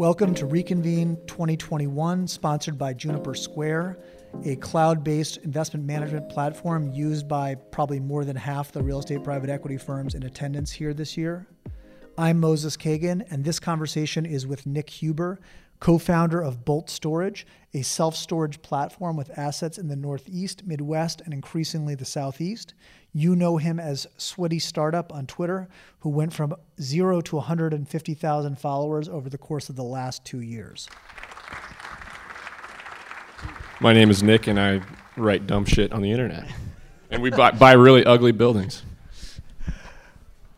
Welcome to Reconvene 2021, sponsored by Juniper Square, a cloud-based investment management platform used by probably more than half the real estate private equity firms in attendance here this year. I'm Moses Kagan, and this conversation is with Nick Huber, co-founder of Bolt Storage, a self-storage platform with assets in the Northeast, Midwest, and increasingly the Southeast. You know him as Sweaty Startup on Twitter, who went from 0 to 150,000 followers over the course of the last 2 years. My name is Nick, and I write dumb shit on the internet. And we buy really ugly buildings.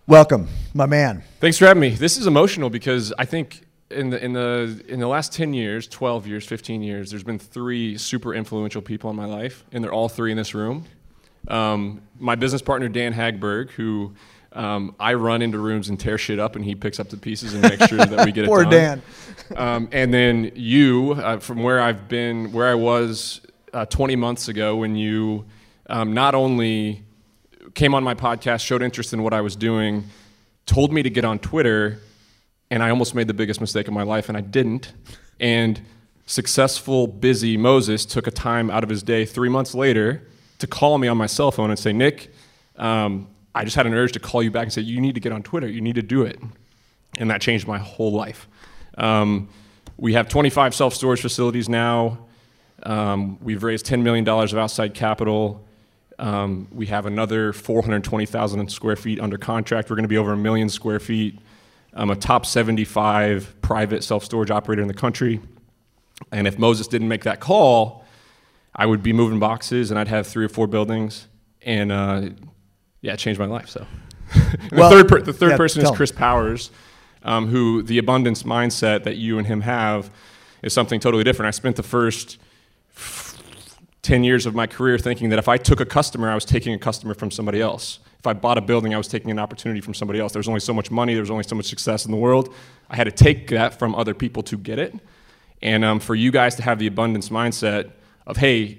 Welcome, my man. Thanks for having me. This is emotional because I think in the last 10 years, 12 years, 15 years, there's been three super influential people in my life, and they're all three in this room. My business partner, Dan Hagberg, who I run into rooms and tear shit up, and he picks up the pieces and makes sure that we get it Poor done. Dan. And then you, from where I was 20 months ago, when you not only came on my podcast, showed interest in what I was doing, told me to get on Twitter, and I almost made the biggest mistake of my life, and I didn't. And successful, busy Moses took a time out of his day 3 months later to call me on my cell phone and say, Nick, I just had an urge to call you back and say, you need to get on Twitter. You need to do it. And that changed my whole life. We have 25 self-storage facilities now. We've raised $10 million of outside capital. We have another 420,000 square feet under contract. We're going to be over 1 million square feet. I'm a top 75 private self-storage operator in the country. And if Moses didn't make that call, I would be moving boxes, and I'd have 3 or 4 buildings, and it changed my life. So, the third person is Chris Powers, who the abundance mindset that you and him have is something totally different. I spent the first 10 years of my career thinking that if I took a customer, I was taking a customer from somebody else. If I bought a building, I was taking an opportunity from somebody else. There was only so much money, there was only so much success in the world. I had to take that from other people to get it. And for you guys to have the abundance mindset of, hey,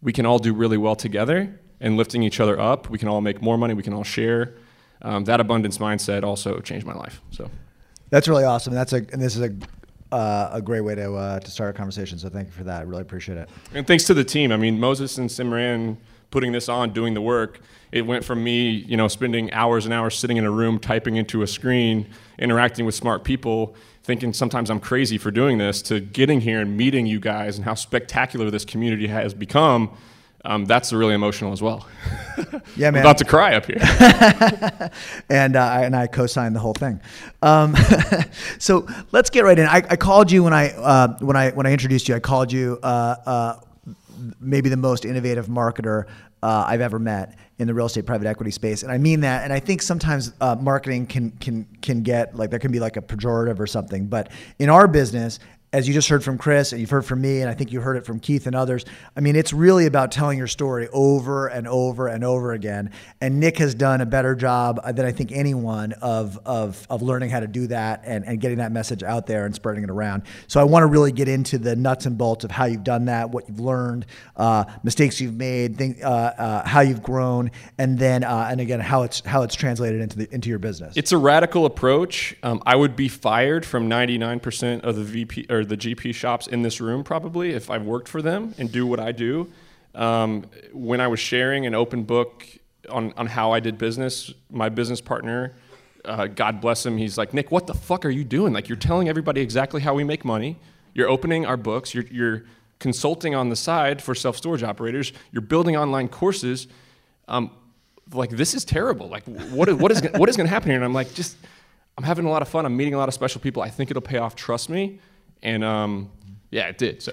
we can all do really well together and lifting each other up. We can all make more money. We can all share. That abundance mindset also changed my life. So that's really awesome. This is a great way to start a conversation. So thank you for that. I really appreciate it. And thanks to the team. I mean, Moses and Simran putting this on, doing the work. It went from me, spending hours and hours sitting in a room, typing into a screen, interacting with smart people, thinking sometimes I'm crazy for doing this, to getting here and meeting you guys and how spectacular this community has become. That's really emotional as well. Yeah, man. I'm about to cry up here. And I co-signed the whole thing. So let's get right in. I called you when I introduced you. I called you maybe the most innovative marketer I've ever met in the real estate private equity space, and I mean that. And I think sometimes marketing can get like, there can be like a pejorative or something. But in our business, as you just heard from Chris, and you've heard from me, and I think you heard it from Keith and others, I mean, it's really about telling your story over and over and over again. And Nick has done a better job than I think anyone of learning how to do that and getting that message out there and spreading it around. So I want to really get into the nuts and bolts of how you've done that, what you've learned, mistakes you've made, how you've grown, and then and again how it's translated into your business. It's a radical approach. I would be fired from 99% of the VP or the GP shops in this room probably if I worked for them and do what I do. When I was sharing an open book on how I did business, my business partner, God bless him, he's like, Nick, what the fuck are you doing? Like, you're telling everybody exactly how we make money. You're opening our books. You're consulting on the side for self-storage operators. You're building online courses. Like, this is terrible. Like, what is going to happen here? And I'm like, I'm having a lot of fun. I'm meeting a lot of special people. I think it'll pay off. Trust me. And it did. So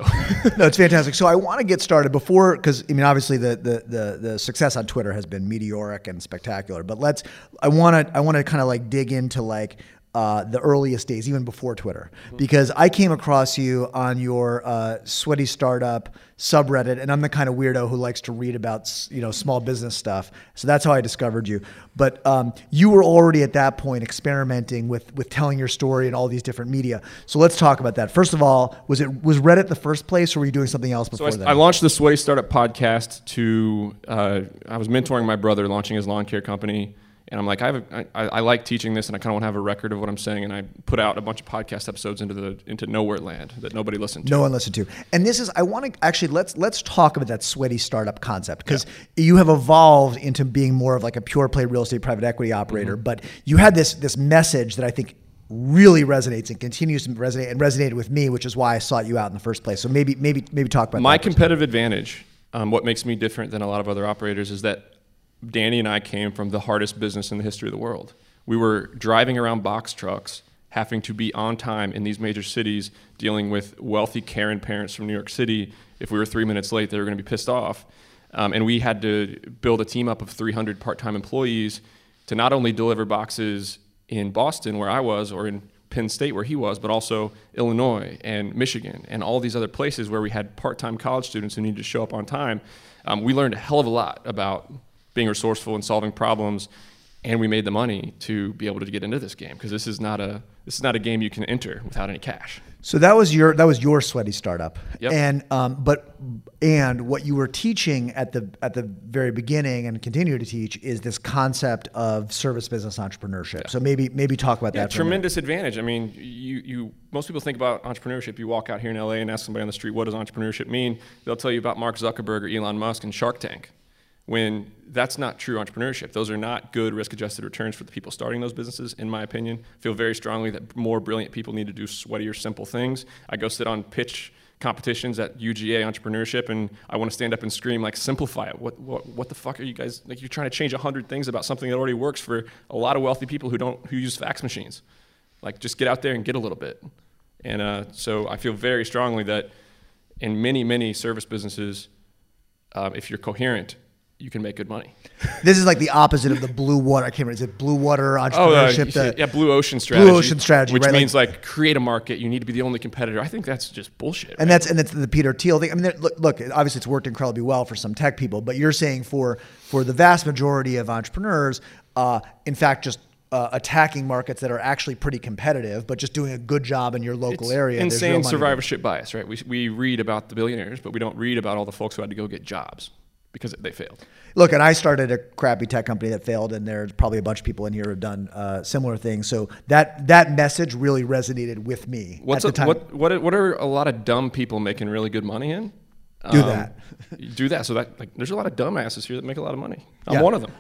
no, it's fantastic. So I want to get started before, because I mean, obviously the success on Twitter has been meteoric and spectacular. But I want to kind of like dig into like the earliest days, even before Twitter, because I came across you on your Sweaty Startup subreddit, and I'm the kind of weirdo who likes to read about small business stuff. So that's how I discovered you. But you were already at that point experimenting with telling your story in all these different media. So let's talk about that. First of all, was Reddit the first place, or were you doing something else before that? I launched the Sweaty Startup podcast I was mentoring my brother launching his lawn care company. And I'm like, I like teaching this, and I kind of want to have a record of what I'm saying. And I put out a bunch of podcast episodes into nowhere land that nobody listened to. No one listened to. And this is, I want to actually, let's talk about that Sweaty Startup concept, because you have evolved into being more of like a pure play real estate private equity operator. Mm-hmm. But you had this message that I think really resonates and continues to resonate, and resonated with me, which is why I sought you out in the first place. So maybe talk about my competitive advantage. What makes me different than a lot of other operators is that Danny and I came from the hardest business in the history of the world. We were driving around box trucks, having to be on time in these major cities, dealing with wealthy Karen parents from New York City. If we were 3 minutes late, they were going to be pissed off. And we had to build a team up of 300 part-time employees to not only deliver boxes in Boston, where I was, or in Penn State, where he was, but also Illinois and Michigan and all these other places where we had part-time college students who needed to show up on time. We learned a hell of a lot about being resourceful and solving problems, and we made the money to be able to get into this game, because this is not a game you can enter without any cash. So that was your Sweaty Startup. Yep. And what you were teaching at the very beginning and continue to teach is this concept of service business entrepreneurship. Yeah. So maybe talk about that. Tremendous advantage. I mean, you most people think about entrepreneurship. You walk out here in LA and ask somebody on the street, what does entrepreneurship mean? They'll tell you about Mark Zuckerberg or Elon Musk and Shark Tank, when that's not true entrepreneurship. Those are not good risk-adjusted returns for the people starting those businesses, in my opinion. I feel very strongly that more brilliant people need to do sweatier, simple things. I go sit on pitch competitions at UGA Entrepreneurship, and I want to stand up and scream, like, simplify it. What the fuck are you guys, like, you're trying to change 100 things about something that already works for a lot of wealthy people who use fax machines. Like, just get out there and get a little bit. And so I feel very strongly that in many, many service businesses, if you're coherent, you can make good money. This is like the opposite of the blue water. I can't remember. Is it blue water entrepreneurship? Blue ocean strategy. Blue ocean strategy, which means like create a market. You need to be the only competitor. I think that's just bullshit. And that's the Peter Thiel thing. I mean, look. Obviously, it's worked incredibly well for some tech people, but you're saying for the vast majority of entrepreneurs, in fact, just attacking markets that are actually pretty competitive, but just doing a good job in your local area. Insane survivorship bias, right? We read about the billionaires, but we don't read about all the folks who had to go get jobs because they failed. Look, and I started a crappy tech company that failed, and there's probably a bunch of people in here who have done similar things. So that message really resonated with me. At the time. What are a lot of dumb people making really good money in? Do that. So that, like, there's a lot of dumbasses here that make a lot of money. I'm one of them.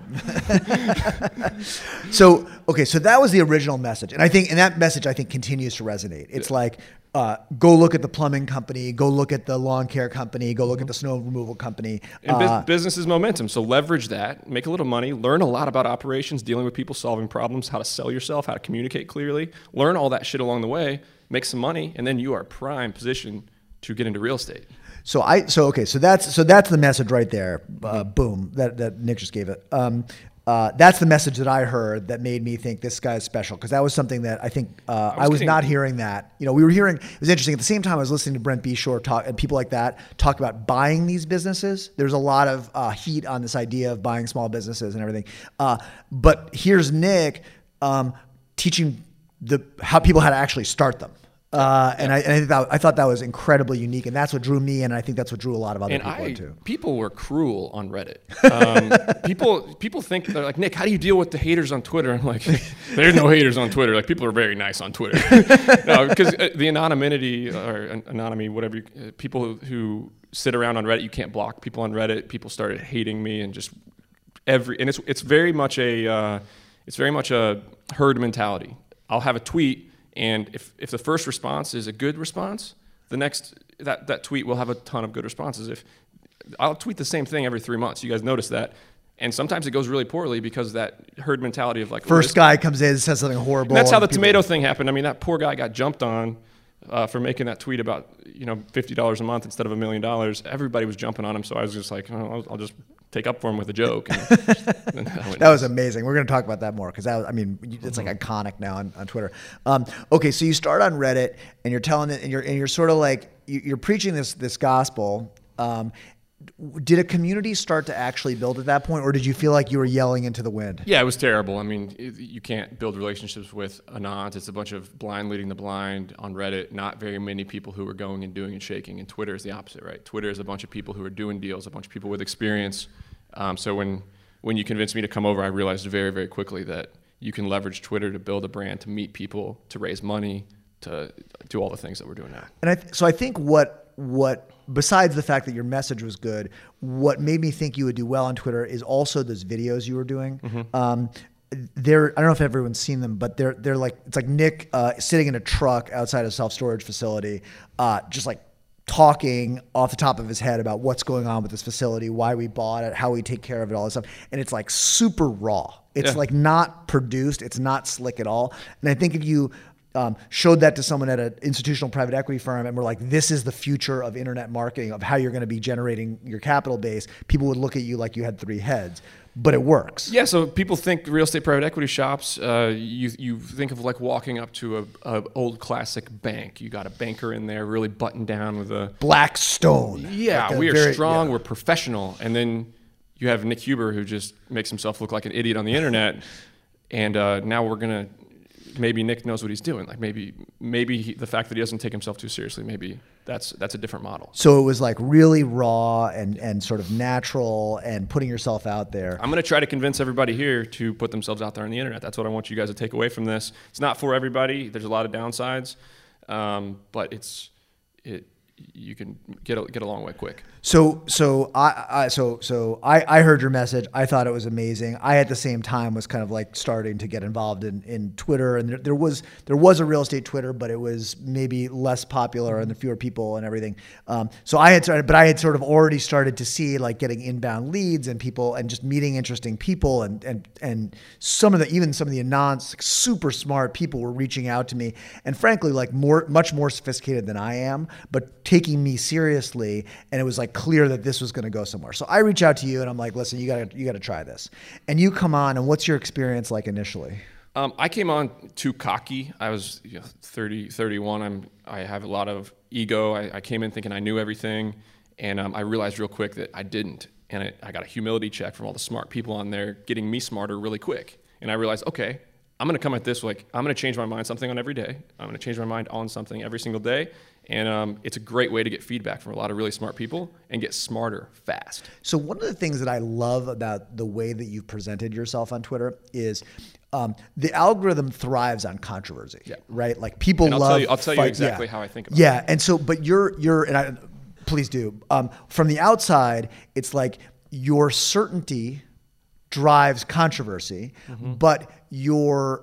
So that was the original message, and that message continues to resonate. It's like, go look at the plumbing company, go look at the lawn care company, go look at the snow removal company. And business is momentum. So leverage that, make a little money, learn a lot about operations, dealing with people, solving problems, how to sell yourself, how to communicate clearly. Learn all that shit along the way, make some money, and then you are prime position to get into real estate. So that's the message right there. Boom. That Nick just gave it. That's the message that I heard that made me think this guy's special, because that was something that I think I was not hearing that. You know, we were hearing, it was interesting. At the same time, I was listening to Brent B. Shore talk, and people like that talk about buying these businesses. There's a lot of heat on this idea of buying small businesses and everything. But here's Nick teaching how people how to actually start them. I thought that was incredibly unique, and that's what drew me, and I think that's what drew a lot of other people too. People were cruel on Reddit. People think, they're like, Nick, how do you deal with the haters on Twitter? I'm like, there's no haters on Twitter. Like, people are very nice on Twitter. No, because the anonymity or anonymity, whatever, people who sit around on Reddit, you can't block people on Reddit. People started hating me, and just it's very much a herd mentality. I'll have a tweet. And if the first response is a good response, the next, that tweet will have a ton of good responses. If I'll tweet the same thing every 3 months. You guys notice that. And sometimes it goes really poorly because that herd mentality of like... First guy comes in and says something horrible. And that's how the tomato thing happened. I mean, that poor guy got jumped on for making that tweet about, you know, $50 a month instead of $1 million. Everybody was jumping on him. So I was just like, oh, I'll just take up for him with a joke. That was amazing. We're going to talk about that more, because it's like iconic now on Twitter. So you start on Reddit, and you're telling it, and you're sort of like you're preaching this gospel. Did a community start to actually build at that point, or did you feel like you were yelling into the wind? Yeah, it was terrible. I mean, you can't build relationships with anons. It's a bunch of blind leading the blind on Reddit. Not very many people who are going and doing and shaking. And Twitter is the opposite, right? Twitter is a bunch of people who are doing deals, a bunch of people with experience. So when when you convinced me to come over, I realized very, very quickly that you can leverage Twitter to build a brand, to meet people, to raise money, to do all the things that we're doing now. And I think what besides the fact that your message was good, what made me think you would do well on Twitter is also those videos you were doing. Mm-hmm. They're, I don't know if everyone's seen them, but they're like, it's like Nick sitting in a truck outside a self-storage facility, just like talking off the top of his head about what's going on with this facility, why we bought it, how we take care of it, all this stuff. And it's like super raw. It's like not produced. It's not slick at all. And I think if you showed that to someone at an institutional private equity firm and we're like, this is the future of internet marketing, of how you're going to be generating your capital base, people would look at you like you had three heads. But it works. Yeah, so people think real estate private equity shops, you think of like walking up to a old classic bank. You got a banker in there really buttoned down with a... black stone. Yeah, like we are very strong, we're professional. And then you have Nick Huber who just makes himself look like an idiot on the internet. And now we're going to... Maybe Nick knows what he's doing. Like maybe the fact that he doesn't take himself too seriously, maybe that's a different model. So it was like really raw and sort of natural and putting yourself out there. I'm going to try to convince everybody here to put themselves out there on the internet. That's what I want you guys to take away from this. It's not for everybody. There's a lot of downsides, but you can get a long way quick. So I heard your message. I thought it was amazing. I at the same time was kind of like starting to get involved in Twitter, and there was a real estate Twitter, but it was maybe less popular and the fewer people and everything. So I had started, but I had sort of already started to see like getting inbound leads and people and just meeting interesting people and even some of the anons, like super smart people were reaching out to me, and frankly like much more sophisticated than I am, but taking me seriously, and it was like clear that this was going to go somewhere. So I reach out to you and I'm like, listen, you got to try this. And you come on, and what's your experience like initially? I came on too cocky. I was 30, 31. I have a lot of ego. I came in thinking I knew everything, and I realized real quick that I didn't. And I got a humility check from all the smart people on there, getting me smarter really quick. And I realized, okay, I'm going to come at this like I'm going to change my mind something on every day. I'm going to change my mind on something every single day. And it's a great way to get feedback from a lot of really smart people and get smarter fast. So one of the things that I love about the way that you've presented yourself on Twitter is the algorithm thrives on controversy, right? Like people and love. I'll tell you exactly how I think about it. Yeah, and so, but you're, please do. From the outside, it's like your certainty drives controversy, but your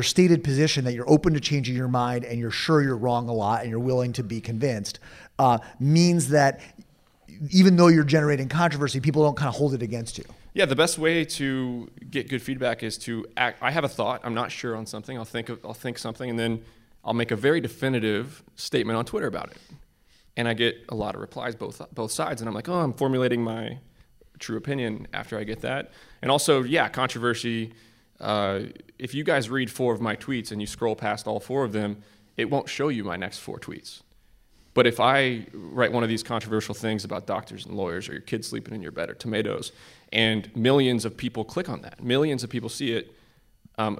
stated position that you're open to changing your mind and you're sure you're wrong a lot and you're willing to be convinced means that even though you're generating controversy, people don't kind of hold it against you. Yeah, the best way to get good feedback is to act. I have a thought, I'm not sure on something, I'll think something, and then I'll make a very definitive statement on Twitter about it. And I get a lot of replies both sides, and I'm like, oh, I'm formulating my true opinion after I get that. And also, yeah, controversy. If you guys read 4 of my tweets and you scroll past all 4 of them, it won't show you my next 4 tweets. But if I write one of these controversial things about doctors and lawyers or your kids sleeping in your bed or tomatoes, and millions of people click on that, millions of people see it,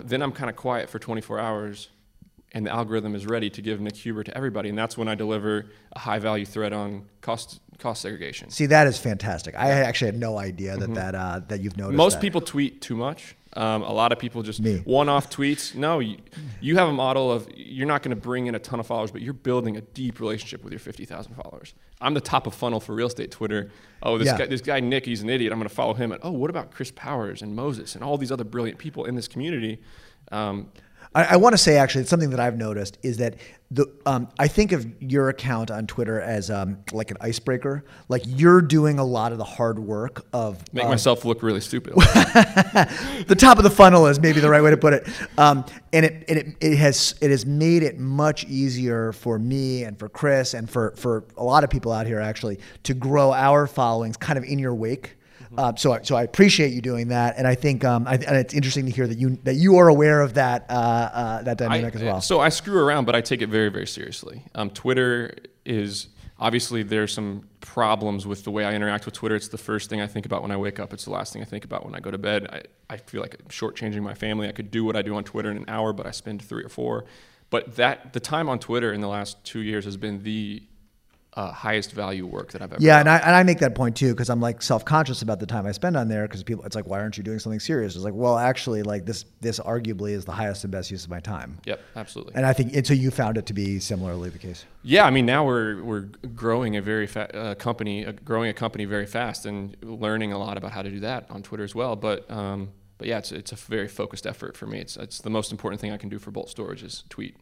then I'm kind of quiet for 24 hours and the algorithm is ready to give Nick Huber to everybody. And that's when I deliver a high-value thread on cost segregation. See, that is fantastic. I actually had no idea that you've noticed. Most people tweet too much. A lot of people just one-off tweets. No, you have a model of you're not going to bring in a ton of followers, but you're building a deep relationship with your 50,000 followers. I'm the top of funnel for real estate Twitter. Oh, this guy Nick, he's an idiot. I'm going to follow him. And oh, what about Chris Powers and Moses and all these other brilliant people in this community? I want to say actually it's something that I've noticed is that I think of your account on Twitter as like an icebreaker. Like you're doing a lot of the hard work of make myself look really stupid. The top of the funnel is maybe the right way to put it. And it has made it much easier for me and for Chris and for a lot of people out here actually to grow our followings kind of in your wake. So I appreciate you doing that, and I think and it's interesting to hear that you are aware of that that dynamic as well. So I screw around, but I take it very, very seriously. Twitter is obviously there's some problems with the way I interact with Twitter. It's the first thing I think about when I wake up. It's the last thing I think about when I go to bed. I feel like I'm shortchanging my family. I could do what I do on Twitter in an hour, but I spend 3 or 4. But the time on Twitter in the last 2 years has been the highest value work that I've ever done. And I make that point too, because I'm like self-conscious about the time I spend on there, because people, it's like, why aren't you doing something serious? It's like, well, actually, like this arguably is the highest and best use of my time. Yep, absolutely. And I think, and so you found it to be similarly the case. Yeah, I mean, now we're growing a very company very fast, and learning a lot about how to do that on Twitter as well. But yeah, it's a very focused effort for me. It's the most important thing I can do for Bolt Storage is tweet.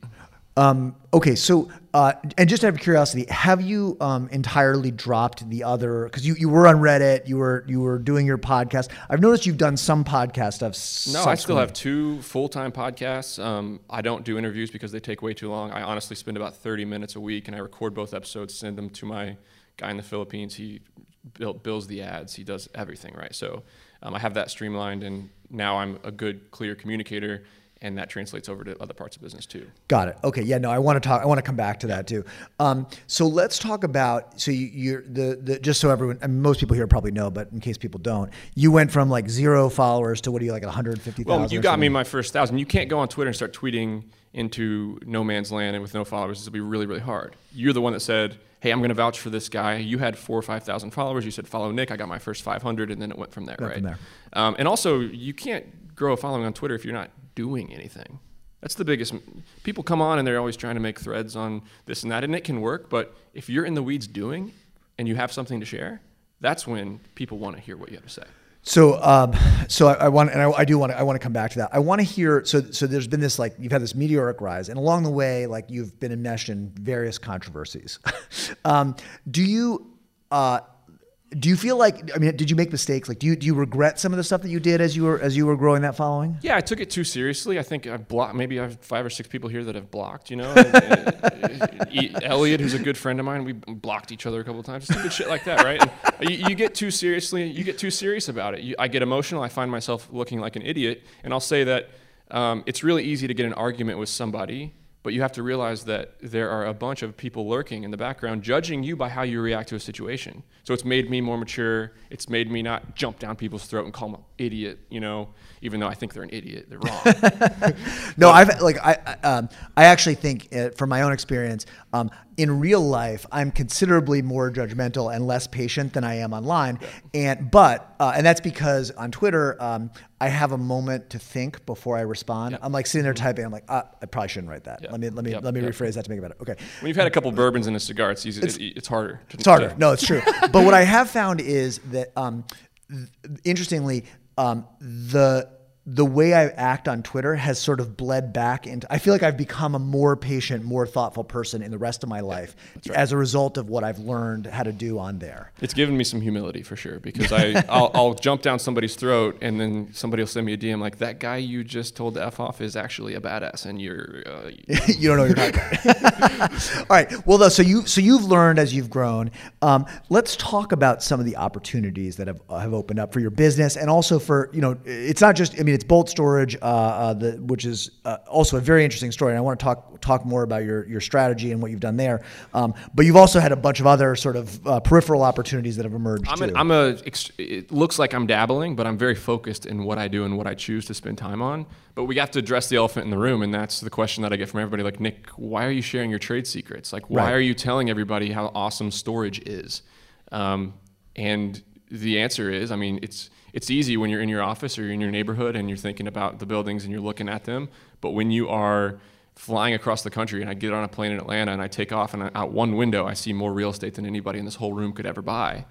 Okay. So, and just out of curiosity, have you, entirely dropped the other, cause you were on Reddit, you were doing your podcast. I've noticed you've done some podcast stuff. No, I still have 2 full-time podcasts. I don't do interviews because they take way too long. I honestly spend about 30 minutes a week, and I record both episodes, send them to my guy in the Philippines. He bills the ads. He does everything. Right. So, I have that streamlined, and now I'm a good, clear communicator. And that translates over to other parts of business too. Got it. Okay. Yeah. No, I want to come back to that too. So let's talk about, so you're just so everyone, and most people here probably know, but in case people don't, you went from like 0 followers to what are you, like 150,000? Well, you got me my first 1,000. You can't go on Twitter and start tweeting into no man's land and with no followers. This will be really, really hard. You're the one that said, hey, I'm going to vouch for this guy. You had 4,000 or 5,000 followers. You said, follow Nick. I got my first 500, and then it went from there. Right. From there. And also you can't grow a following on Twitter if you're not doing anything. That's the biggest. People come on and they're always trying to make threads on this and that, and it can work, but if you're in the weeds doing and you have something to share, that's when people want to hear what you have to say. So, I want to come back to that. I want to hear, so there's been this, like, you've had this meteoric rise, and along the way, like, you've been enmeshed in various controversies. Do you feel like, I mean, did you make mistakes? Like, do you regret some of the stuff that you did as you were growing that following? Yeah, I took it too seriously. I think I've blocked, maybe I have 5 or 6 people here that have blocked, you know? Elliot, who's a good friend of mine, we blocked each other a couple of times. Stupid shit like that, right? You get too serious about it. I get emotional. I find myself looking like an idiot. And I'll say that it's really easy to get an argument with somebody, but you have to realize that there are a bunch of people lurking in the background judging you by how you react to a situation. So it's made me more mature. It's made me not jump down people's throat and call them an idiot, you know, even though I think they're an idiot. They're wrong. No, I actually think, from my own experience, in real life, I'm considerably more judgmental and less patient than I am online. Yeah. And that's because on Twitter, I have a moment to think before I respond. Yep. I'm like sitting there typing. I'm like, I probably shouldn't write that. Yep. Let me rephrase that to make it better. Okay. When you've had a couple of bourbons and a cigar, it's harder. It's harder. No, it's true. But what I have found is that, interestingly, the way I act on Twitter has sort of bled back into, I feel like I've become a more patient, more thoughtful person in the rest of my life as a result of what I've learned how to do on there. It's given me some humility for sure, because I'll jump down somebody's throat, and then somebody will send me a DM like, that guy you just told to F off is actually a badass, and you're you don't know you're talking about. All right. Well, though, so you've learned as you've grown. Let's talk about some of the opportunities that have opened up for your business, and also for, you know, it's not just, I mean, it's Bolt Storage, which is also a very interesting story, and I want to talk more about your strategy and what you've done there. But you've also had a bunch of other sort of peripheral opportunities that have emerged. It looks like I'm dabbling, but I'm very focused in what I do and what I choose to spend time on. But we have to address the elephant in the room, and that's the question that I get from everybody. Like, Nick, why are you sharing your trade secrets? Like, why are you telling everybody how awesome storage is? And the answer is, I mean, it's easy when you're in your office or you're in your neighborhood and you're thinking about the buildings and you're looking at them. But when you are flying across the country, and I get on a plane in Atlanta and I take off, and out one window, I see more real estate than anybody in this whole room could ever buy.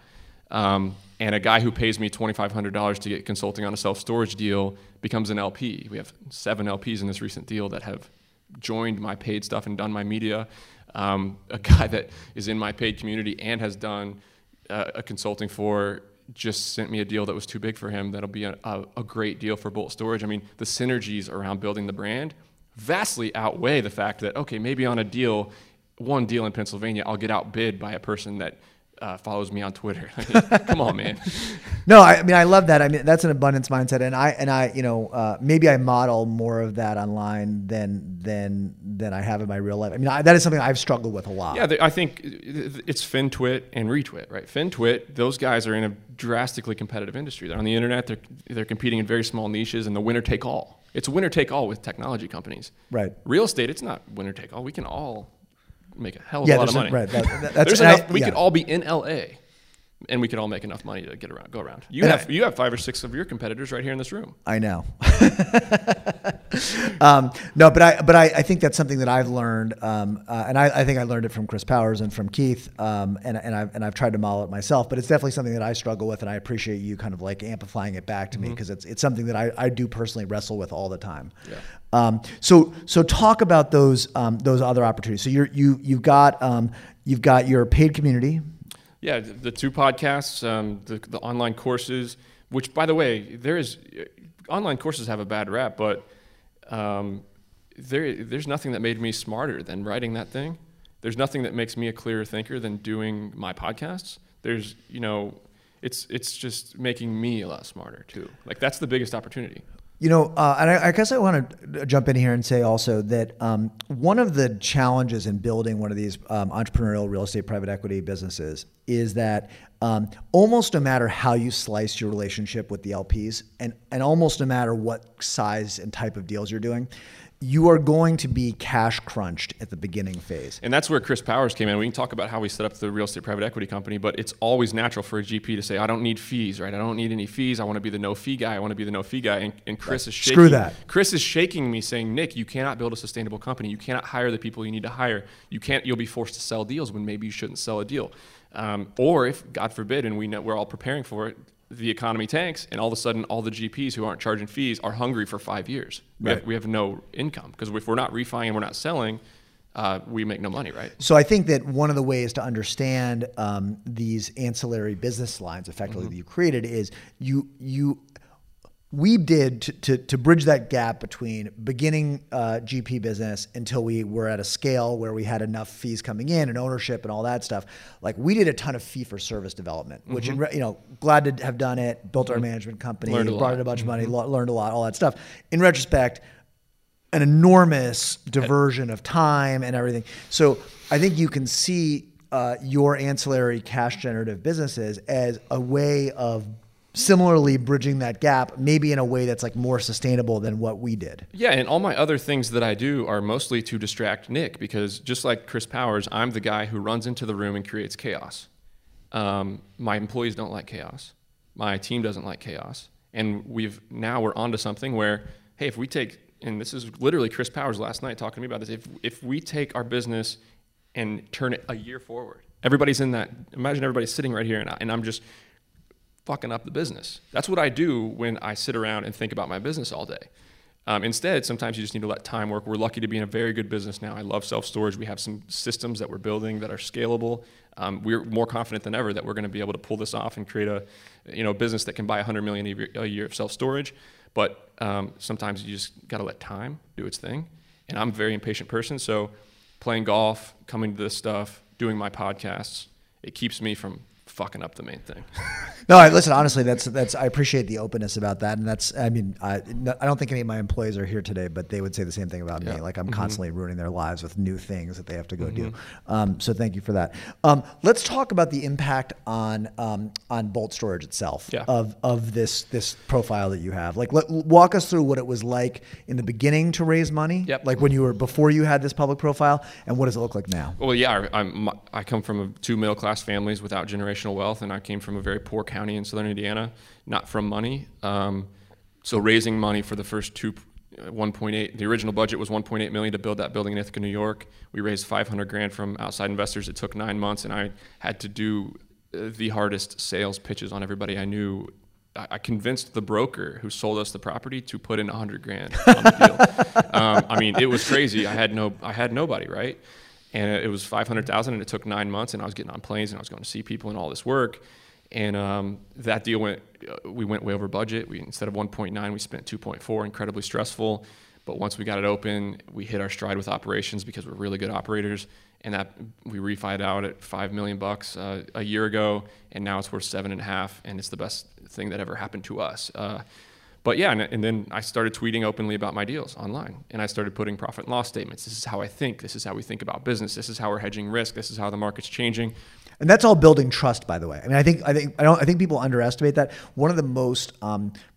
And a guy who pays me $2,500 to get consulting on a self-storage deal becomes an LP. We have 7 LPs in this recent deal that have joined my paid stuff and done my media. A guy that is in my paid community and has done a consulting for, just sent me a deal that was too big for him. That'll be a great deal for Bolt Storage. I mean, the synergies around building the brand vastly outweigh the fact that, okay, maybe on one deal in Pennsylvania, I'll get outbid by a person that follows me on Twitter. I mean, come on, man. No, I mean, I love that. I mean, that's an abundance mindset, and I, you know, maybe I model more of that online than I have in my real life. I mean, that is something I've struggled with a lot. Yeah, I think it's FinTwit and ReTwit, right? FinTwit, those guys are in a drastically competitive industry. They're on the internet. They're competing in very small niches, and the winner take all. It's winner take all with technology companies. Right. Real estate, it's not winner take all. We can all make a hell of a lot of money. Right, that's enough, we could all be in LA, and we could all make enough money to get around, go around. You have 5 or 6 of your competitors right here in this room. I know. No, but I think that's something that I've learned, and I think I learned it from Chris Powers and from Keith, and I've tried to model it myself. But it's definitely something that I struggle with, and I appreciate you kind of like amplifying it back to me, because it's something that I do personally wrestle with all the time. Yeah. So talk about those other opportunities. So you've got your paid community. Yeah, the 2 podcasts, the online courses, which, by the way, online courses have a bad rap, but there's nothing that made me smarter than writing that thing. There's nothing that makes me a clearer thinker than doing my podcasts. There's, you know, it's just making me a lot smarter too. Like, that's the biggest opportunity. You know, and I guess I want to jump in here and say also that one of the challenges in building one of these entrepreneurial real estate private equity businesses is that almost no matter how you slice your relationship with the LPs, and almost no matter what size and type of deals you're doing, you are going to be cash crunched at the beginning phase. And that's where Chris Powers came in. We can talk about how we set up the real estate private equity company, but it's always natural for a GP to say, I don't need fees, right? I don't need any fees. I want to be the no fee guy. And Chris is shaking. Screw that. Chris is shaking me saying, Nick, you cannot build a sustainable company. You cannot hire the people you need to hire. You'll be forced to sell deals when maybe you shouldn't sell a deal. Or if, God forbid, and we're all preparing for it, the economy tanks, and all of a sudden all the GPs who aren't charging fees are hungry for 5 years. We have no income, because if we're not refining and we're not selling, we make no money, right? So I think that one of the ways to understand these ancillary business lines effectively that you created is we did to bridge that gap between beginning GP business until we were at a scale where we had enough fees coming in and ownership and all that stuff. Like, we did a ton of fee for service development, which glad to have done it. Built our management company, brought in a bunch of money, learned a lot, all that stuff. In retrospect, an enormous diversion of time and everything. So I think you can see your ancillary cash generative businesses as a way of similarly bridging that gap, maybe in a way that's like more sustainable than what we did. Yeah, and all my other things that I do are mostly to distract Nick, because just like Chris Powers, I'm the guy who runs into the room and creates chaos. My employees don't like chaos. My team doesn't like chaos. And we're onto something where, hey, if we take, and this is literally Chris Powers last night talking to me about this, if we take our business and turn it a year forward, everybody's in that, imagine everybody's sitting right here and I'm just fucking up the business. That's what I do when I sit around and think about my business all day. Instead, sometimes you just need to let time work. We're lucky to be in a very good business now. I love self-storage. We have some systems that we're building that are scalable. We're more confident than ever that we're going to be able to pull this off and create a business that can buy $100 million a year of self-storage. But sometimes you just got to let time do its thing. And I'm a very impatient person, so playing golf, coming to this stuff, doing my podcasts, it keeps me from fucking up the main thing. No, listen, honestly, that's. I appreciate the openness about that, and that's. I mean, I don't think any of my employees are here today, but they would say the same thing about me. Like, I'm constantly ruining their lives with new things that they have to go do. So thank you for that. Let's talk about the impact on Bolt Storage itself of this profile that you have. Like, walk us through what it was like in the beginning to raise money. Yep. Like when you were before you had this public profile, and what does it look like now? Well, yeah, I come from 2 middle class families without generational wealth, and I came from a very poor county in Southern Indiana, not from money. So raising money for the first 1.8, the original budget was 1.8 million to build that building in Ithaca, New York. We raised 500 grand from outside investors. It took 9 months, and I had to do the hardest sales pitches on everybody I knew. I convinced the broker who sold us the property to put in 100 grand on the deal. I mean, it was crazy. I had nobody, right? And it was 500,000, and it took 9 months, and I was getting on planes and I was going to see people and all this work. And that deal we went way over budget. Instead of 1.9, we spent 2.4, incredibly stressful. But once we got it open, we hit our stride with operations because we're really good operators. And that we refied out at $5 million a year ago, and now it's worth 7.5, and it's the best thing that ever happened to us. But yeah, and then I started tweeting openly about my deals online, and I started putting profit and loss statements. This is how I think. This is how we think about business. This is how we're hedging risk. This is how the market's changing. And that's all building trust, by the way. I mean, I think people underestimate that. One of the most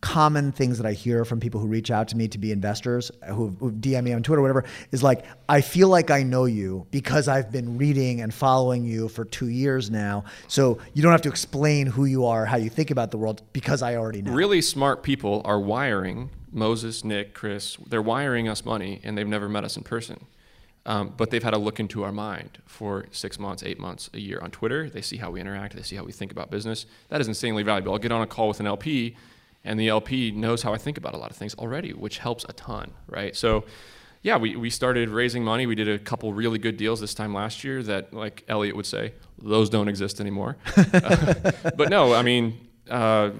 common things that I hear from people who reach out to me to be investors, who DM me on Twitter or whatever, is like, I feel like I know you because I've been reading and following you for 2 years now. So you don't have to explain who you are, how you think about the world, because I already know. Really smart people are wiring Moses, Nick, Chris, they're wiring us money, and they've never met us in person. But they've had a look into our mind for 6 months, 8 months, a year on Twitter. They see how we interact. They see how we think about business. That is insanely valuable. I'll get on a call with an LP, and the LP knows how I think about a lot of things already, which helps a ton, right? So yeah, we started raising money. We did a couple really good deals this time last year that, like Elliot would say, those don't exist anymore. But no, I mean,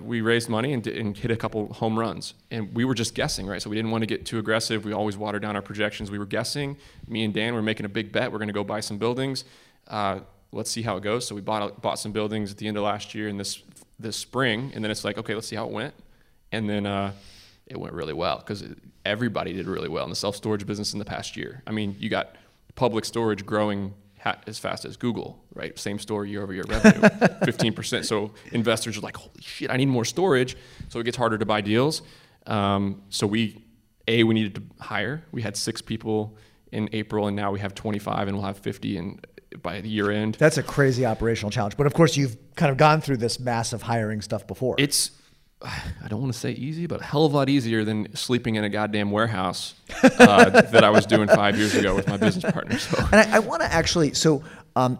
we raised money and hit a couple home runs, and we were just guessing, right? So we didn't want to get too aggressive. We always watered down our projections. We were guessing. Me and Dan were making a big bet. We're going to go buy some buildings. Let's see how it goes. So we bought some buildings at the end of last year and this spring, and then it's like, okay, let's see how it went. And then it went really well because everybody did really well in the self-storage business in the past year. I mean, you got Public Storage growing as fast as Google, right? Same store year-over-year revenue, 15%. So investors are like, holy shit, I need more storage. So it gets harder to buy deals. So we needed to hire. We had 6 people in April, and now we have 25, and we'll have 50 by the year end. That's a crazy operational challenge. But of course, you've kind of gone through this massive hiring stuff before. It's, I don't want to say easy, but a hell of a lot easier than sleeping in a goddamn warehouse that I was doing 5 years ago with my business partner. So. And I want to actually, I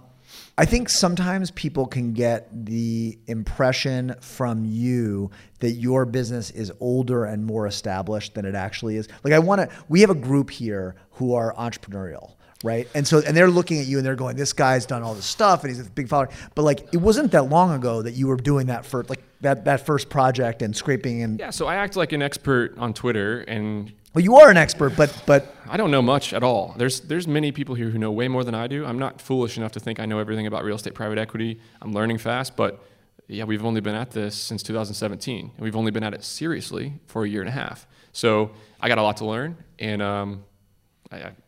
think sometimes people can get the impression from you that your business is older and more established than it actually is. Like we have a group here who are entrepreneurial. Right. And they're looking at you and they're going, this guy's done all this stuff and he's a big follower. But like, it wasn't that long ago that you were doing that for like that first project and scraping and. Yeah. So I act like an expert on Twitter and. Well, you are an expert, but. I don't know much at all. There's many people here who know way more than I do. I'm not foolish enough to think I know everything about real estate, private equity. I'm learning fast, but yeah, we've only been at this since 2017 and we've only been at it seriously for a year and a half. So I got a lot to learn and,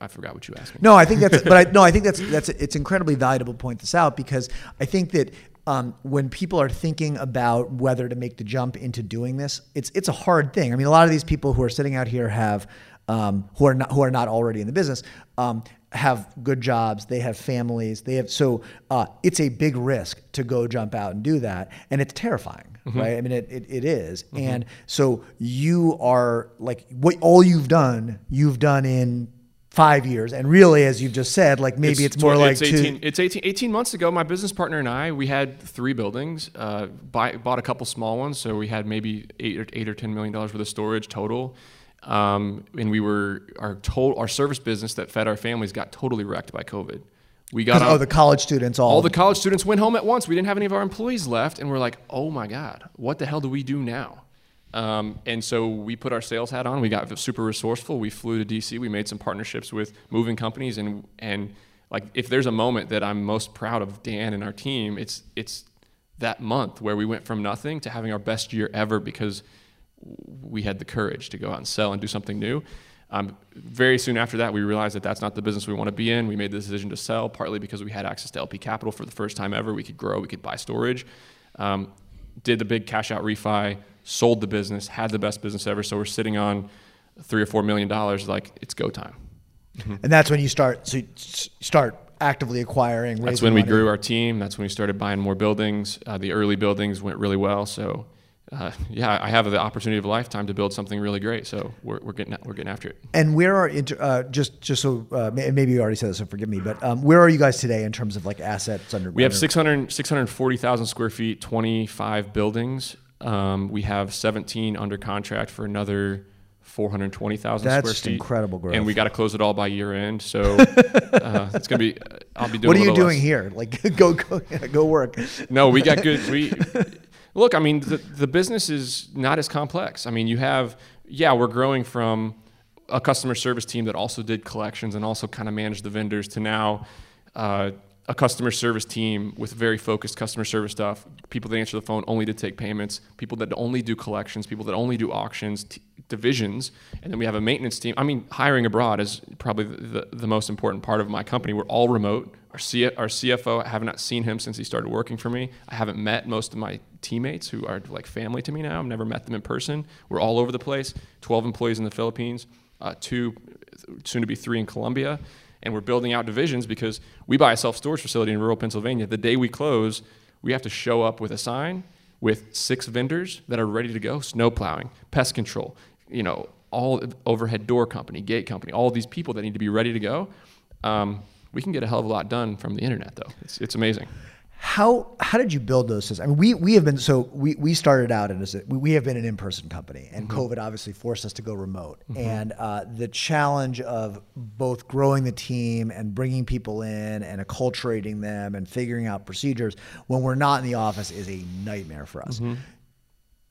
I forgot what you asked me. No, I think that's. It's incredibly valuable to point this out because I think that when people are thinking about whether to make the jump into doing this, it's a hard thing. I mean, a lot of these people who are sitting out here have who are not already in the business have good jobs. They have families. So it's a big risk to go jump out and do that, and it's terrifying. Mm-hmm. Right? I mean, it is. Mm-hmm. And so you are like all you've done in 5 years. And really, as you've just said, like maybe it's more like 18 months ago, my business partner and I, we had 3 buildings, bought a couple small ones. So we had maybe $8 or $10 million worth of storage total. And we were, our service business that fed our families got totally wrecked by COVID. We got the college students. All the college students went home at once. We didn't have any of our employees left. And we're like, oh my God, what the hell do we do now? And so we put our sales hat on. We got super resourceful. We flew to DC. We made some partnerships with moving companies. And like, if there's a moment that I'm most proud of Dan and our team, it's that month where we went from nothing to having our best year ever because we had the courage to go out and sell and do something new. Very soon after that, we realized that that's not the business we want to be in. We made the decision to sell partly because we had access to LP capital for the first time ever. We could grow. We could buy storage. Did the big cash out refi. Sold the business, had the best business ever. So we're sitting on $3 or $4 million. Like it's go time. And that's when you start actively acquiring. That's when we grew our team. That's when we started buying more buildings. The early buildings went really well. So yeah, I have the opportunity of a lifetime to build something really great. So we're getting after it. And where are maybe you already said this, so forgive me, but where are you guys today in terms of like assets under? We have 640,000 square feet, 25 buildings. We have 17 under contract for another 420,000 square feet. That's just incredible growth. And we got to close it all by year end. So it's going to be, I'll be doing what are you doing less. Here? Like go work. No, we got good. Look, I mean, the business is not as complex. I mean, we're growing from a customer service team that also did collections and also kind of managed the vendors to now, a customer service team with very focused customer service stuff, people that answer the phone only to take payments, people that only do collections, people that only do auctions, divisions, and then we have a maintenance team. I mean, hiring abroad is probably the most important part of my company. We're all remote. Our CFO, I have not seen him since he started working for me. I haven't met most of my teammates who are like family to me now. I've never met them in person. We're all over the place. 12 employees in the Philippines, 2, soon to be 3 in Colombia. And we're building out divisions because we buy a self-storage facility in rural Pennsylvania. The day we close, we have to show up with a sign with 6 vendors that are ready to go. Snow plowing, pest control, you know, all overhead door company, gate company, all these people that need to be ready to go. We can get a hell of a lot done from the internet, though. It's amazing. How did you build those systems? I mean, we have been, so we started out as we have been an in-person company, and mm-hmm. COVID obviously forced us to go remote. Mm-hmm. And the challenge of both growing the team and bringing people in and acculturating them and figuring out procedures when we're not in the office is a nightmare for us. Mm-hmm.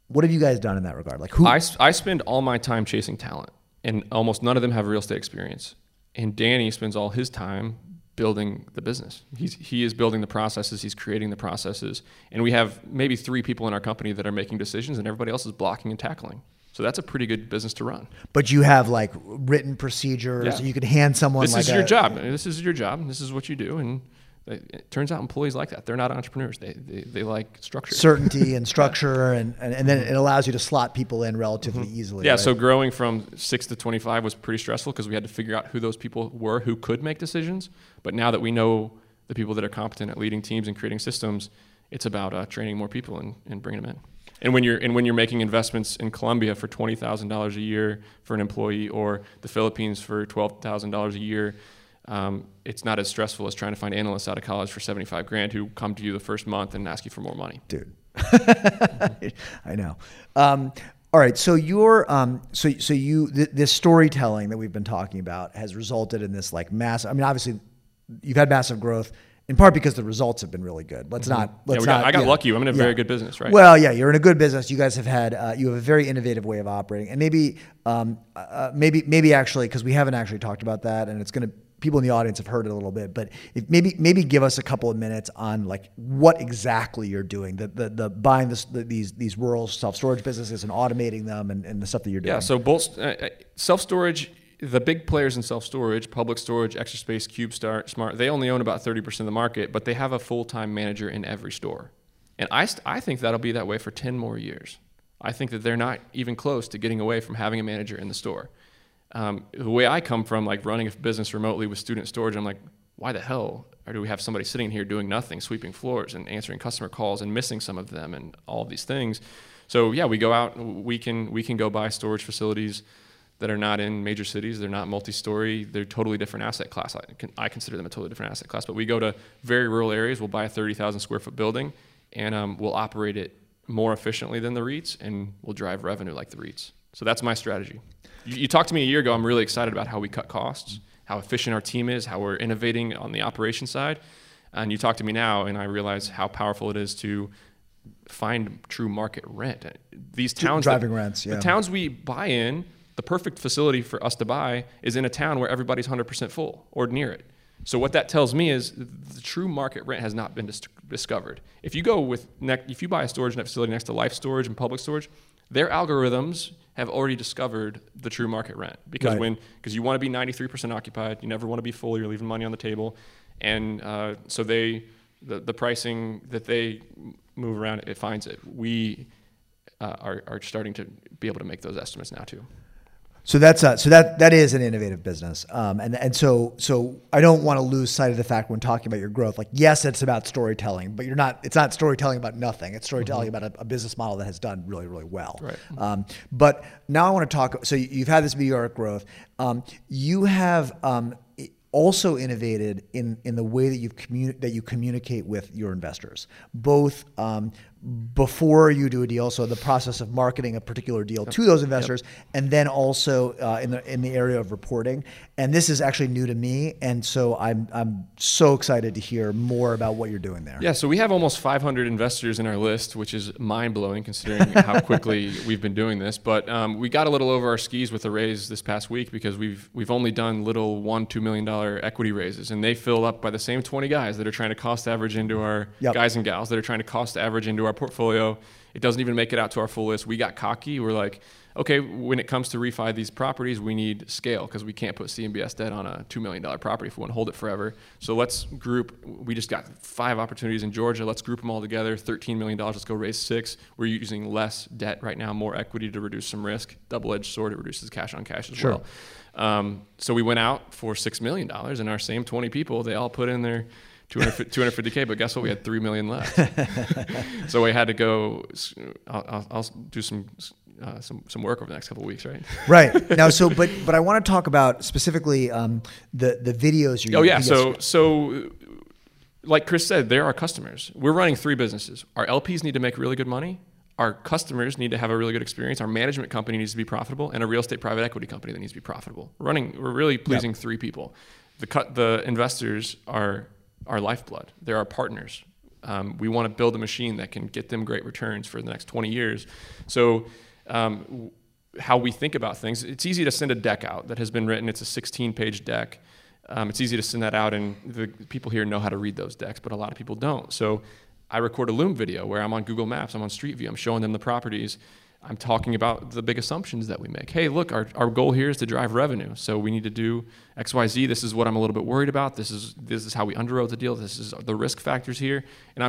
What have you guys done in that regard? Like, who? I spend all my time chasing talent, and almost none of them have real estate experience. And Danny spends all his time building the business. He is building the processes, he's creating the processes, and we have maybe 3 people in our company that are making decisions and everybody else is blocking and tackling. So that's a pretty good business to run. But you have like written procedures, yeah. You could hand someone this like is your job, this is your job, this is what you do, and it turns out employees like that. They're not entrepreneurs. They like structure. Certainty and structure, yeah. and then it allows you to slot people in relatively mm-hmm. easily. Yeah, right? So growing from 6 to 25 was pretty stressful because we had to figure out who those people were who could make decisions. But now that we know the people that are competent at leading teams and creating systems, it's about training more people and bringing them in. And when you're making investments in Colombia for $20,000 a year for an employee, or the Philippines for $12,000 a year, it's not as stressful as trying to find analysts out of college for $75,000 who come to you the first month and ask you for more money. Dude, I know. All right, so your this storytelling that we've been talking about has resulted in this like massive. I mean, obviously, you've had massive growth. In part because the results have been really good. Let's mm-hmm. not. Let's yeah, not. I got lucky. I'm in a yeah. very good business, right? Well, yeah, you're in a good business. You guys have had. You have a very innovative way of operating, and maybe actually, because we haven't actually talked about that, and it's going to. People in the audience have heard it a little bit, but if maybe give us a couple of minutes on like what exactly you're doing, the buying these rural self-storage businesses and automating them and the stuff that you're doing. Yeah, so both self-storage, the big players in self-storage, Public Storage, Extra Space, CubeSmart, they only own about 30% of the market, but they have a full-time manager in every store. And I think that'll be that way for 10 more years. I think that they're not even close to getting away from having a manager in the store. The way I come from, like running a business remotely with student storage, I'm like, why the hell do we have somebody sitting here doing nothing, sweeping floors and answering customer calls and missing some of them and all of these things? So yeah, we go out, we can go buy storage facilities that are not in major cities, they're not multi-story, they're totally different asset class. I consider them a totally different asset class, but we go to very rural areas, we'll buy a 30,000 square foot building, and we'll operate it more efficiently than the REITs, and we'll drive revenue like the REITs. So that's my strategy. You talked to me a year ago, I'm really excited about how we cut costs, how efficient our team is, how we're innovating on the operation side. And you talk to me now, and I realize how powerful it is to find true market rent. These towns, driving rents, yeah. The towns we buy in, the perfect facility for us to buy is in a town where everybody's 100% full or near it. So what that tells me is the true market rent has not been discovered. If you go with, if you buy a storage net facility next to Life Storage and Public Storage, their algorithms have already discovered the true market rent because right. because you want to be 93% occupied, you never want to be full, you're leaving money on the table, and so the pricing that they move around, it finds it. We are starting to be able to make those estimates now too. So that's that is an innovative business, and so I don't want to lose sight of the fact when talking about your growth. Like, yes, it's about storytelling, but it's not storytelling about nothing. It's storytelling mm-hmm. about a business model that has done really, really well. Right. But now I want to talk. So you've had this meteoric growth. You have also innovated in the way that you communicate with your investors, both. Before you do a deal, so the process of marketing a particular deal yep. to those investors, yep. and then also in the area of reporting. And this is actually new to me, and so I'm so excited to hear more about what you're doing there. Yeah, so we have almost 500 investors in our list, which is mind-blowing considering how quickly we've been doing this. But we got a little over our skis with the raise this past week because we've only done little $1-2 million equity raises, and they fill up by the same 20 guys that are trying to cost average into our yep. guys and gals that are trying to cost average into our portfolio. It doesn't even make it out to our full list. We got cocky. We're like, okay, when it comes to refi these properties, we need scale because we can't put CMBS debt on a $2 million property if we want to hold it forever. So let's group, we just got 5 opportunities in Georgia, let's group them all together, $13 million, let's go raise 6. We're using less debt right now, more equity to reduce some risk. Double-edged sword, it reduces cash on cash as well. So we went out for $6 million and our same 20 people, they all put in their 250K, but guess what? We had $3 million left. So we had to go, I'll do some work over the next couple of weeks, right? Right. Now, so, but I want to talk about specifically the videos. You're So like Chris said, they're our customers. We're running 3 businesses. Our LPs need to make really good money. Our customers need to have a really good experience. Our management company needs to be profitable, and a real estate private equity company that needs to be profitable. We're really pleasing 3 people. The investors are our lifeblood. They're our partners. We want to build a machine that can get them great returns for the next 20 years. So how we think about things, it's easy to send a deck out that has been written. It's a 16-page deck. It's easy to send that out, and the people here know how to read those decks, but a lot of people don't. So I record a Loom video where I'm on Google Maps, I'm on Street View, I'm showing them the properties. I'm talking about the big assumptions that we make. Hey, look, our goal here is to drive revenue. So we need to do XYZ. This is what I'm a little bit worried about. This is how we underwrote the deal. This is the risk factors here. And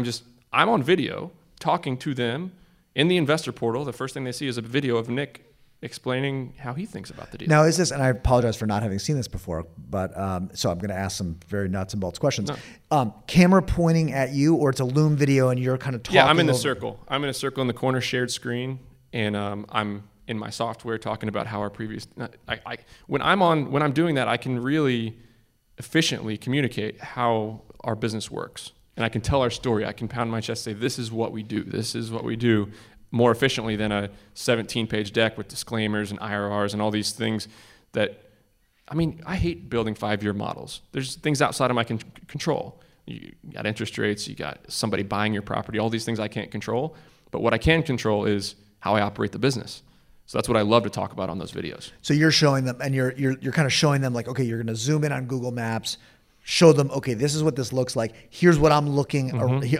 I'm on video talking to them in the investor portal. The first thing they see is a video of Nick explaining how he thinks about the deal. Now is this, and I apologize for not having seen this before, but so I'm going to ask some very nuts and bolts questions. No. Camera pointing at you, or it's a Loom video and you're kind of talking? Yeah, I'm in the circle. I'm in a circle in the corner, shared screen. And I'm in my software talking about how our previous. When I'm doing that, I can really efficiently communicate how our business works, and I can tell our story. I can pound my chest, say, "This is what we do. This is what we do," more efficiently than a 17-page deck with disclaimers and IRRs and all these things. That, I hate building 5-year models. There's things outside of my control. You got interest rates. You got somebody buying your property. All these things I can't control. But what I can control is how I operate the business. So that's what I love to talk about on those videos. So you're showing them, and you're kind of showing them like, okay, you're going to zoom in on Google Maps, show them, okay, this is what this looks like. Here's what I'm looking around the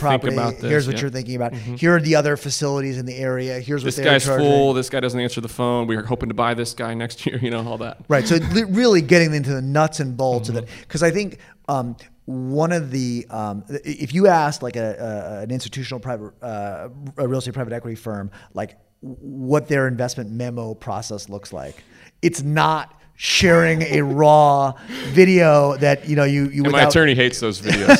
property. Here's what you're thinking about. Mm-hmm. Here are the other facilities in the area. Here's what they're charging. This guy's full. This guy doesn't answer the phone. We are hoping to buy this guy next year. All that. Right. So really getting into the nuts and bolts of it, because I think one of the, if you asked like an institutional a real estate private equity firm, like what their investment memo process looks like, it's not sharing a raw video that, my attorney hates those videos.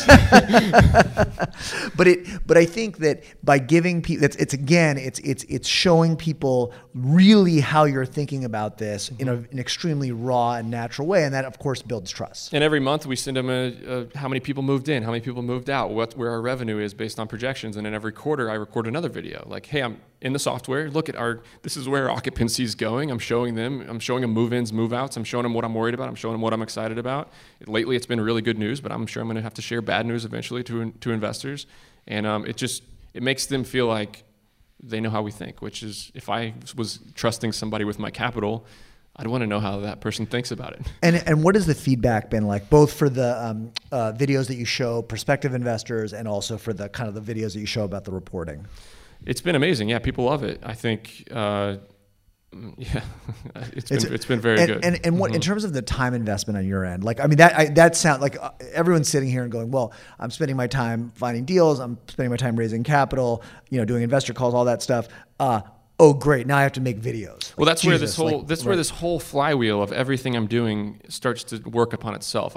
But I think that by giving people, it's showing people really how you're thinking about this in an extremely raw and natural way, and that of course builds trust. And every month we send them how many people moved in, how many people moved out, where our revenue is based on projections, and then every quarter I record another video like, hey, I'm in the software, look at this is where occupancy is going. I'm showing them move-ins, move-outs. I'm showing them what I'm worried about. I'm showing them what I'm excited about. Lately, it's been really good news, but I'm sure I'm going to have to share bad news eventually to investors. And it makes them feel like they know how we think, which is, if I was trusting somebody with my capital, I'd want to know how that person thinks about it. And what has the feedback been like, both for the videos that you show prospective investors and also for the kind of the videos that you show about the reporting? It's been amazing. Yeah, people love it. I think, it's been very good. And what in terms of the time investment on your end? Like, that sounds like everyone's sitting here and going, "Well, I'm spending my time finding deals. I'm spending my time raising capital. Doing investor calls, all that stuff." Oh, great! Now I have to make videos. Like, well, that's where this whole where this whole flywheel of everything I'm doing starts to work upon itself.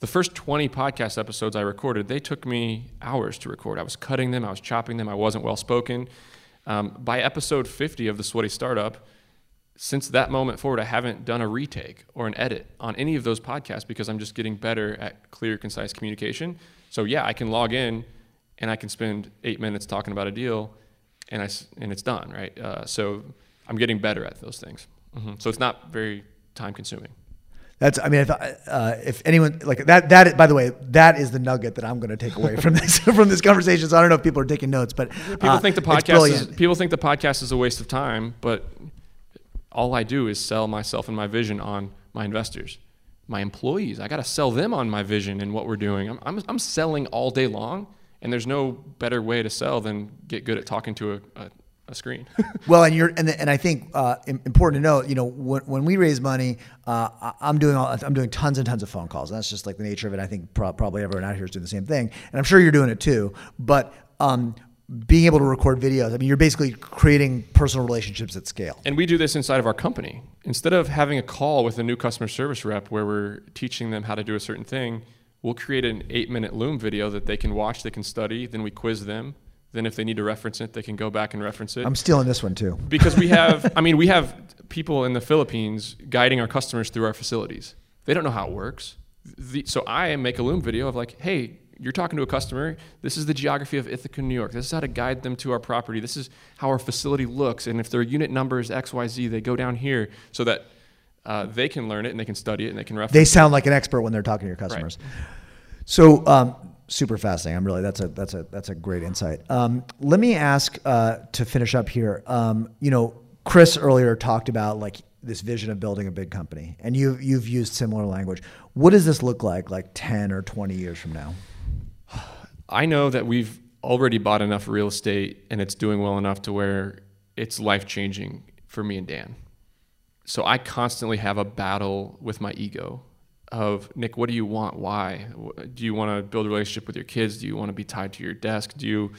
The first 20 podcast episodes I recorded, they took me hours to record. I was cutting them, I was chopping them, I wasn't well-spoken. By episode 50 of The Sweaty Startup, since that moment forward, I haven't done a retake or an edit on any of those podcasts because I'm just getting better at clear, concise communication. So yeah, I can log in and I can spend 8 minutes talking about a deal and it's done, right? So I'm getting better at those things. So it's not very time-consuming. That's, if anyone like that, by the way, that is the nugget that I'm going to take away from this, from this conversation. So I don't know if people are taking notes, but people think the podcast is a waste of time, but all I do is sell myself and my vision on my investors, my employees. I got to sell them on my vision and what we're doing. I'm selling all day long, and there's no better way to sell than get good at talking to a a screen. Well, and you're, and I think important to note, you know, when we raise money, I'm doing tons and tons of phone calls. And that's just like the nature of it. I think probably everyone out here is doing the same thing, and I'm sure you're doing it too. But being able to record videos, I mean, you're basically creating personal relationships at scale. And we do this inside of our company. Instead of having a call with a new customer service rep where we're teaching them how to do a certain thing, we'll create an 8-minute Loom video that they can watch, they can study, then we quiz them. Then if they need to reference it, they can go back and reference it. I'm stealing this one too. Because we have, I mean, we have people in the Philippines guiding our customers through our facilities. They don't know how it works. So I make a Loom video of like, hey, you're talking to a customer. This is the geography of Ithaca, New York. This is how to guide them to our property. This is how our facility looks. And if their unit number is X, Y, Z, they go down here so that they can learn it and they can study it and they can reference it. They sound like an expert when they're talking to your customers. Right. So, super fascinating. I'm really, that's a great insight. Let me ask, to finish up here, you know, Chris earlier talked about like this vision of building a big company, and you've used similar language. What does this look like 10 or 20 years from now? I know that we've already bought enough real estate and it's doing well enough to where it's life-changing for me and Dan. So I constantly have a battle with my ego of, Nick, what do you want? Why? Do you want to build a relationship with your kids? Do you want to be tied to your desk? Do you,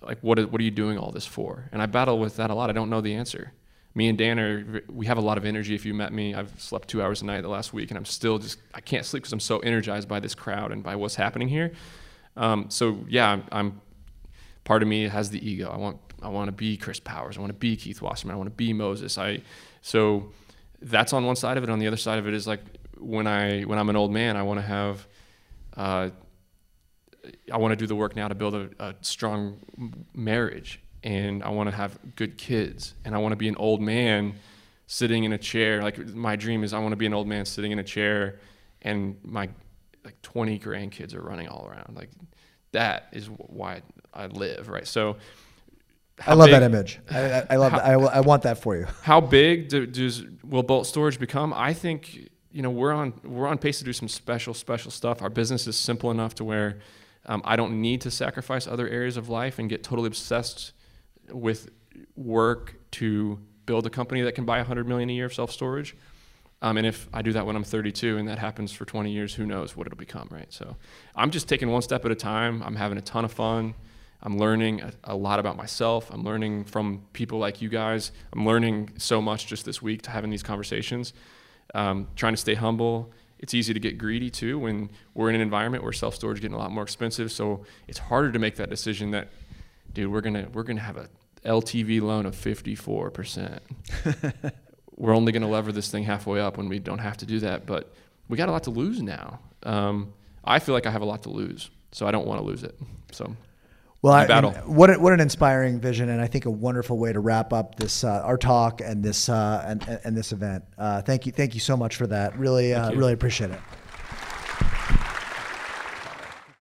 like, what are you doing all this for? And I battle with that a lot. I don't know the answer. Me and Dan we have a lot of energy. If you met me, I've slept 2 hours a night the last week, and I'm still just, I can't sleep because I'm so energized by this crowd and by what's happening here. So yeah, I'm part of me has the ego. I want to be Chris Powers. I want to be Keith Wasserman. I want to be Moses. So that's on one side of it. On the other side of it is like, when I'm an old man, I want to have, I want to do the work now to build a strong marriage, and I want to have good kids, and I want to be an old man sitting in a chair. Like, my dream is I want to be an old man sitting in a chair, and my like 20 grandkids are running all around. Like, that is why I live, right? So I love that image. I love that. I want that for you. How big will Bolt Storage become? I think, you know, we're on pace to do some special stuff. Our business is simple enough to where I don't need to sacrifice other areas of life and get totally obsessed with work to build a company that can buy $100 million a year of self-storage. And if I do that when I'm 32 and that happens for 20 years, who knows what it'll become, right? So I'm just taking one step at a time. I'm having a ton of fun. I'm learning a lot about myself. I'm learning from people like you guys. I'm learning so much just this week to having these conversations. Trying to stay humble. It's easy to get greedy too when we're in an environment where self-storage is getting a lot more expensive. So it's harder to make that decision that, dude, we're gonna have a LTV loan of 54%. We're only gonna lever this thing halfway up when we don't have to do that. But we got a lot to lose now. I feel like I have a lot to lose, so I don't want to lose it. So. Well, what an inspiring vision, and I think a wonderful way to wrap up this our talk and this event. Thank you so much for that. Really appreciate it.